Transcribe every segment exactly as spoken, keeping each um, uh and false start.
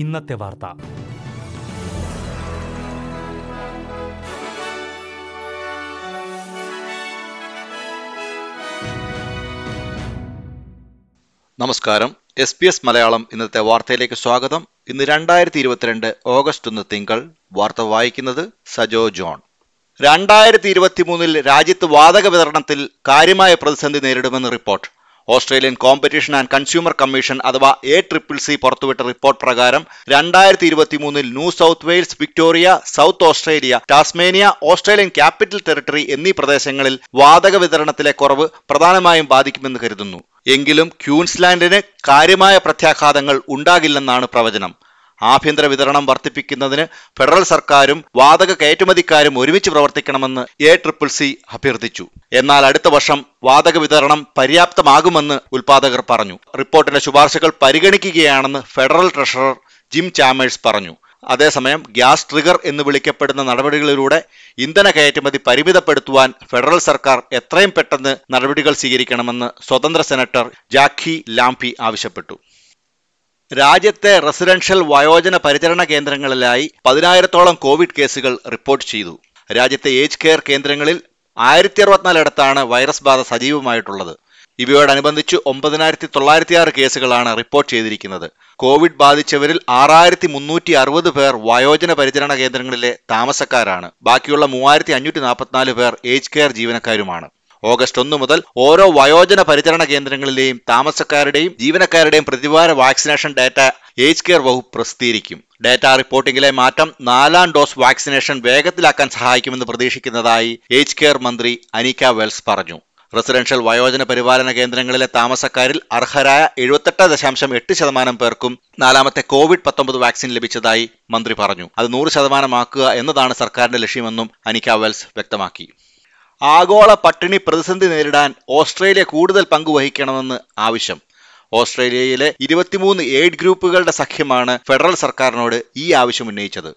ഇന്നത്തെ വാർത്ത. നമസ്കാരം. എസ് ബി എസ് മലയാളം ഇന്നത്തെ വാർത്തയിലേക്ക് സ്വാഗതം. ഇന്ന് രണ്ടായിരത്തി ഇരുപത്തിരണ്ട് ഓഗസ്റ്റ് ഒന്ന് തിങ്കൾ. വാർത്ത വായിക്കുന്നത് സജോ ജോൺ. രണ്ടായിരത്തി ഇരുപത്തി മൂന്നിൽ രാജ്യത്ത് വാതക വിതരണത്തിൽ കാര്യമായ പ്രതിസന്ധി നേരിടുമെന്ന് report. Australian competition and consumer commission അഥവാ എ ട്രിപ്പിൾ സി പുറത്തുവിട്ട റിപ്പോർട്ട് പ്രകാരം രണ്ടായിരത്തി ഇരുപത്തി മൂന്നിൽ New South Wales, Victoria, South Australia, Tasmania, Australian capital territory എന്നീ പ്രദേശങ്ങളിൽ വാതക വിതരണത്തിലെ കുറവ് പ്രധാനമായും ബാധിക്കുമെന്ന് കരുതുന്നു. എങ്കിലും ക്യൂൻസ്ലാൻഡിന് കാര്യമായ പ്രത്യാഘാതങ്ങൾ ഉണ്ടാകില്ലെന്നാണ് പ്രവചനം. ആഭ്യന്തര വിതരണം വർദ്ധിപ്പിക്കുന്നതിന് ഫെഡറൽ സർക്കാരും വാതക കയറ്റുമതിക്കാരും ഒരുമിച്ച് പ്രവർത്തിക്കണമെന്ന് എ ട്രിപ്പിൾ സി അഭ്യർത്ഥിച്ചു. എന്നാൽ അടുത്ത വർഷം വാതക വിതരണം പര്യാപ്തമാകുമെന്ന് ഉൽപാദകർ പറഞ്ഞു. റിപ്പോർട്ടിലെ ശുപാർശകൾ പരിഗണിക്കുകയാണെന്ന് ഫെഡറൽ ട്രഷറർ ജിം ചാമേഴ്സ് പറഞ്ഞു. അതേസമയം ഗ്യാസ് ട്രിഗർ എന്ന് വിളിക്കപ്പെടുന്ന നടപടികളിലൂടെ ഇന്ധന കയറ്റുമതി പരിമിതപ്പെടുത്തുവാൻ ഫെഡറൽ സർക്കാർ എത്രയും പെട്ടെന്ന് നടപടികൾ സ്വീകരിക്കണമെന്ന് സ്വതന്ത്ര സെനറ്റർ ജാക്കി ലാംബി ആവശ്യപ്പെട്ടു. രാജ്യത്തെ റെസിഡൻഷ്യൽ വയോജന പരിചരണ കേന്ദ്രങ്ങളിലായി പതിനായിരത്തോളം കോവിഡ് കേസുകൾ റിപ്പോർട്ട് ചെയ്തു. രാജ്യത്തെ ഏജ് കെയർ കേന്ദ്രങ്ങളിൽ ആയിരത്തി അറുപത്തിനാലിടത്താണ് വൈറസ് ബാധ സജീവമായിട്ടുള്ളത്. ഇവയോടനുബന്ധിച്ച് ഒമ്പതിനായിരത്തി തൊള്ളായിരത്തി ആറ് കേസുകളാണ് റിപ്പോർട്ട് ചെയ്തിരിക്കുന്നത്. കോവിഡ് ബാധിച്ചവരിൽ ആറായിരത്തി മുന്നൂറ്റി അറുപത് പേർ വയോജന പരിചരണ കേന്ദ്രങ്ങളിലെ താമസക്കാരാണ്. ബാക്കിയുള്ള മൂവായിരത്തി അഞ്ഞൂറ്റി നാൽപ്പത്തിനാല് പേർ ഏജ് കെയർ ജീവനക്കാരുമാണ്. ഓഗസ്റ്റ് ഒന്ന് മുതൽ ഓരോ വയോജന പരിചരണ കേന്ദ്രങ്ങളിലെയും താമസക്കാരുടെയും ജീവനക്കാരുടെയും പ്രതിവാര വാക്സിനേഷൻ ഡാറ്റ ഏജ് കെയർ വകുപ്പ് പ്രസിദ്ധീകരിക്കും. ഡാറ്റ റിപ്പോർട്ടിംഗിലെ മാറ്റം നാലാം ഡോസ് വാക്സിനേഷൻ വേഗത്തിലാക്കാൻ സഹായിക്കുമെന്ന് പ്രതീക്ഷിക്കുന്നതായി ഏജ് കെയർ മന്ത്രി അനിക വെൽസ് പറഞ്ഞു. റെസിഡൻഷ്യൽ വയോജന പരിപാലന കേന്ദ്രങ്ങളിലെ താമസക്കാരിൽ അർഹരായ എഴുപത്തെട്ട് ദശാംശം എട്ട് ശതമാനം പേർക്കും നാലാമത്തെ കോവിഡ് പത്തൊമ്പത് വാക്സിൻ ലഭിച്ചതായി മന്ത്രി പറഞ്ഞു. അത് നൂറ് ശതമാനമാക്കുക എന്നതാണ് സർക്കാരിന്റെ ലക്ഷ്യമെന്നും അനിക വെൽസ് വ്യക്തമാക്കി. ആഗോള പട്ടിണി പ്രതിസന്ധി നേരിടാൻ ഓസ്ട്രേലിയ കൂടുതൽ പങ്കുവഹിക്കണമെന്ന് ആവശ്യം. ഓസ്ട്രേലിയയിലെ ഇരുപത്തിമൂന്ന് എയ്ഡ് ഗ്രൂപ്പുകളുടെ സഖ്യമാണ് ഫെഡറൽ സർക്കാരിനോട് ഈ ആവശ്യം ഉന്നയിച്ചത്.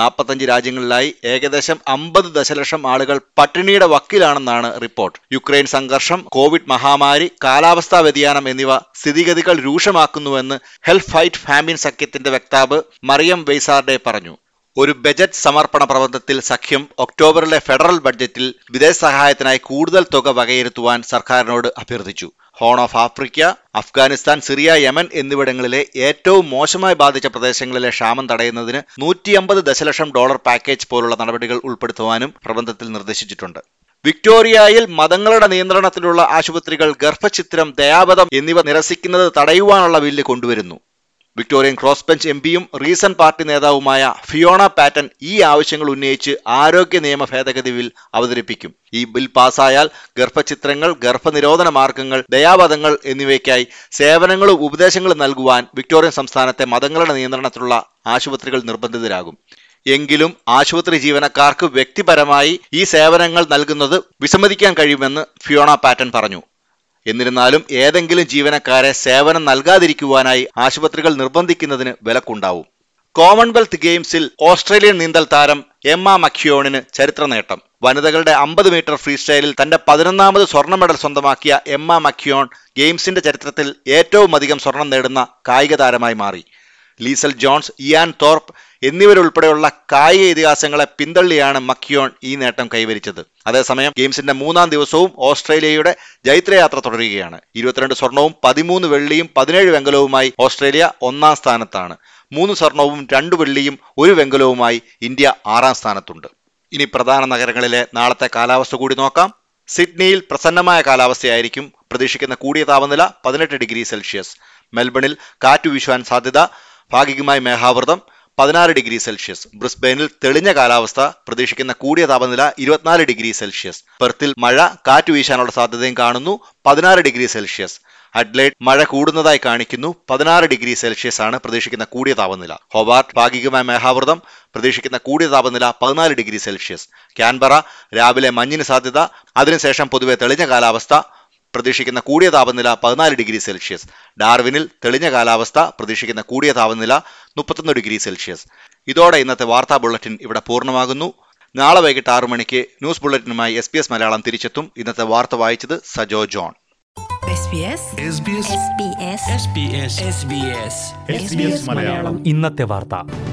നാൽപ്പത്തഞ്ച് രാജ്യങ്ങളിലായി ഏകദേശം അമ്പത് ദശലക്ഷം ആളുകൾ പട്ടിണിയുടെ വക്കിലാണെന്നാണ് റിപ്പോർട്ട്. യുക്രൈൻ സംഘർഷം, കോവിഡ് മഹാമാരി, കാലാവസ്ഥാ വ്യതിയാനം എന്നിവ സ്ഥിതിഗതികൾ രൂക്ഷമാക്കുന്നുവെന്ന് ഹെൽത്ത് ഫൈറ്റ് ഫാമിൻ സഖ്യത്തിന്റെ വക്താവ് മറിയം വെയ്സാർഡേ പറഞ്ഞു. ഒരു ബജറ്റ് സമർപ്പണ പ്രബന്ധത്തിൽ സഖ്യം ഒക്ടോബറിലെ ഫെഡറൽ ബഡ്ജറ്റിൽ വിദേശ സഹായത്തിനായി കൂടുതൽ തുക വകയിരുത്തുവാൻ സർക്കാരിനോട് അഭ്യർത്ഥിച്ചു. Horn of Africa, Afghanistan, Syria, Yemen എന്നിവിടങ്ങളിലെ ഏറ്റവും മോശമായി ബാധിച്ച പ്രദേശങ്ങളിലെ ക്ഷാമം തടയുന്നതിന് നൂറ്റി അമ്പത് ദശലക്ഷം ഡോളർ പാക്കേജ് പോലുള്ള നടപടികൾ ഉൾപ്പെടുത്തുവാനും പ്രബന്ധത്തിൽ നിർദ്ദേശിച്ചിട്ടുണ്ട്. വിക്ടോറിയയിൽ മതങ്ങളുടെ നിയന്ത്രണത്തിലുള്ള ആശുപത്രികൾ, ഗർഭഛിദ്രം, ദയാബതം എന്നിവ നിരസിക്കുന്നത് തടയുവാനുള്ള ബില്ല് കൊണ്ടുവരുന്നു. വിക്ടോറിയൻ ക്രോസ് ബെഞ്ച് എം പിയും റീസൺ പാർട്ടി നേതാവുമായ ഫിയോണ പാറ്റൻ ഈ ആവശ്യങ്ങൾ ഉന്നയിച്ച് ആരോഗ്യ നിയമ ഭേദഗതി ബിൽ അവതരിപ്പിക്കും. ഈ ബിൽ പാസായാൽ ഗർഭചിത്രങ്ങൾ, ഗർഭനിരോധന മാർഗങ്ങൾ, ദയാവധങ്ങൾ എന്നിവയ്ക്കായി സേവനങ്ങളും ഉപദേശങ്ങളും നൽകുവാൻ വിക്ടോറിയൻ സംസ്ഥാനത്തെ മതങ്ങളുടെ നിയന്ത്രണത്തിലുള്ള ആശുപത്രികൾ നിർബന്ധിതരാകും. എങ്കിലും ആശുപത്രി ജീവനക്കാർക്ക് വ്യക്തിപരമായി ഈ സേവനങ്ങൾ നൽകുന്നത് വിസമ്മതിക്കാൻ കഴിയുമെന്ന് ഫിയോണ പാറ്റൻ പറഞ്ഞു. എന്നിരുന്നാലും ഏതെങ്കിലും ജീവനക്കാരെ സേവനം നൽകാതിരിക്കുവാനായി ആശുപത്രികൾ നിർബന്ധിക്കുന്നതിന് വിലക്കുണ്ടാവും. കോമൺവെൽത്ത് ഗെയിംസിൽ ഓസ്ട്രേലിയൻ നീന്തൽ താരം എമ്മ മക്യോണിന് ചരിത്ര നേട്ടം. വനിതകളുടെ അമ്പത് മീറ്റർ ഫ്രീ സ്റ്റൈലിൽ തന്റെ പതിനൊന്നാമത് സ്വർണ്ണ മെഡൽ സ്വന്തമാക്കിയ എമ്മ മക്യോൺ ഗെയിംസിന്റെ ചരിത്രത്തിൽ ഏറ്റവും അധികം സ്വർണം നേടുന്ന കായിക താരമായി മാറി. ലീസൽ ജോൺസ്, ഇയാൻ തോർപ്പ് എന്നിവരുൾപ്പെടെയുള്ള കായിക ഇതിഹാസങ്ങളെ പിന്തള്ളിയാണ് മക്യോൺ ഈ നേട്ടം കൈവരിച്ചത്. അതേസമയം ഗെയിംസിന്റെ മൂന്നാം ദിവസവും ഓസ്ട്രേലിയയുടെ ജൈത്രയാത്ര തുടരുകയാണ്. ഇരുപത്തിരണ്ട് സ്വർണവും പതിമൂന്ന് വെള്ളിയും പതിനേഴ് വെങ്കലവുമായി ഓസ്ട്രേലിയ ഒന്നാം സ്ഥാനത്താണ്. മൂന്ന് സ്വർണവും രണ്ട് വെള്ളിയും ഒരു വെങ്കലവുമായി ഇന്ത്യ ആറാം സ്ഥാനത്തുണ്ട്. ഇനി പ്രധാന നഗരങ്ങളിലെ നാളത്തെ കാലാവസ്ഥ കൂടി നോക്കാം. സിഡ്നിയിൽ പ്രസന്നമായ കാലാവസ്ഥയായിരിക്കും. പ്രതീക്ഷിക്കുന്ന കൂടിയ താപനില പതിനെട്ട് ഡിഗ്രി സെൽഷ്യസ്. മെൽബണിൽ കാറ്റ് വീശുവാൻ സാധ്യത, ഭാഗികമായി മേഘാവൃതം, പതിനാറ് ഡിഗ്രി സെൽഷ്യസ്. ബ്രിസ്ബെയിനിൽ തെളിഞ്ഞ കാലാവസ്ഥ, പ്രതീക്ഷിക്കുന്ന കൂടിയ താപനില ഇരുപത്തിനാല് ഡിഗ്രി സെൽഷ്യസ്. പെർത്തിൽ മഴ, കാറ്റ് വീശാനുള്ള സാധ്യതയും കാണുന്നു, പതിനാറ് ഡിഗ്രി സെൽഷ്യസ്. അഡ്ലേഡ് മഴ കൂടുന്നതായി കാണിക്കുന്നു, പതിനാറ് ഡിഗ്രി സെൽഷ്യസ് ആണ് പ്രതീക്ഷിക്കുന്ന കൂടിയ താപനില. ഹോബാർട്ട് ഭാഗികമായ മേഘാവൃതം, പ്രതീക്ഷിക്കുന്ന കൂടിയ താപനില പതിനാല് ഡിഗ്രി സെൽഷ്യസ്. കാൻബറ രാവിലെ മഞ്ഞിന് സാധ്യത, അതിനുശേഷം പൊതുവെ തെളിഞ്ഞ കാലാവസ്ഥ, പ്രതീക്ഷിക്കുന്ന കൂടിയ താപനില പതിനാല് ഡിഗ്രി സെൽഷ്യസ്. ഡാർവിനിൽ തെളിഞ്ഞ കാലാവസ്ഥ, പ്രതീക്ഷിക്കുന്ന കൂടിയ താപനില മുപ്പത്തൊന്ന് ഡിഗ്രി സെൽഷ്യസ്. ഇതോടെ ഇന്നത്തെ വാർത്താ ബുള്ളറ്റിൻ ഇവിടെ പൂർണ്ണമാകുന്നു. നാളെ വൈകിട്ട് ആറു മണിക്ക് ന്യൂസ് ബുള്ളറ്റിനുമായി എസ് ബി എസ് മലയാളം തിരിച്ചെത്തും. ഇന്നത്തെ വാർത്ത വായിച്ചത് സജോ ജോൺ. ഇന്നത്തെ വാർത്ത.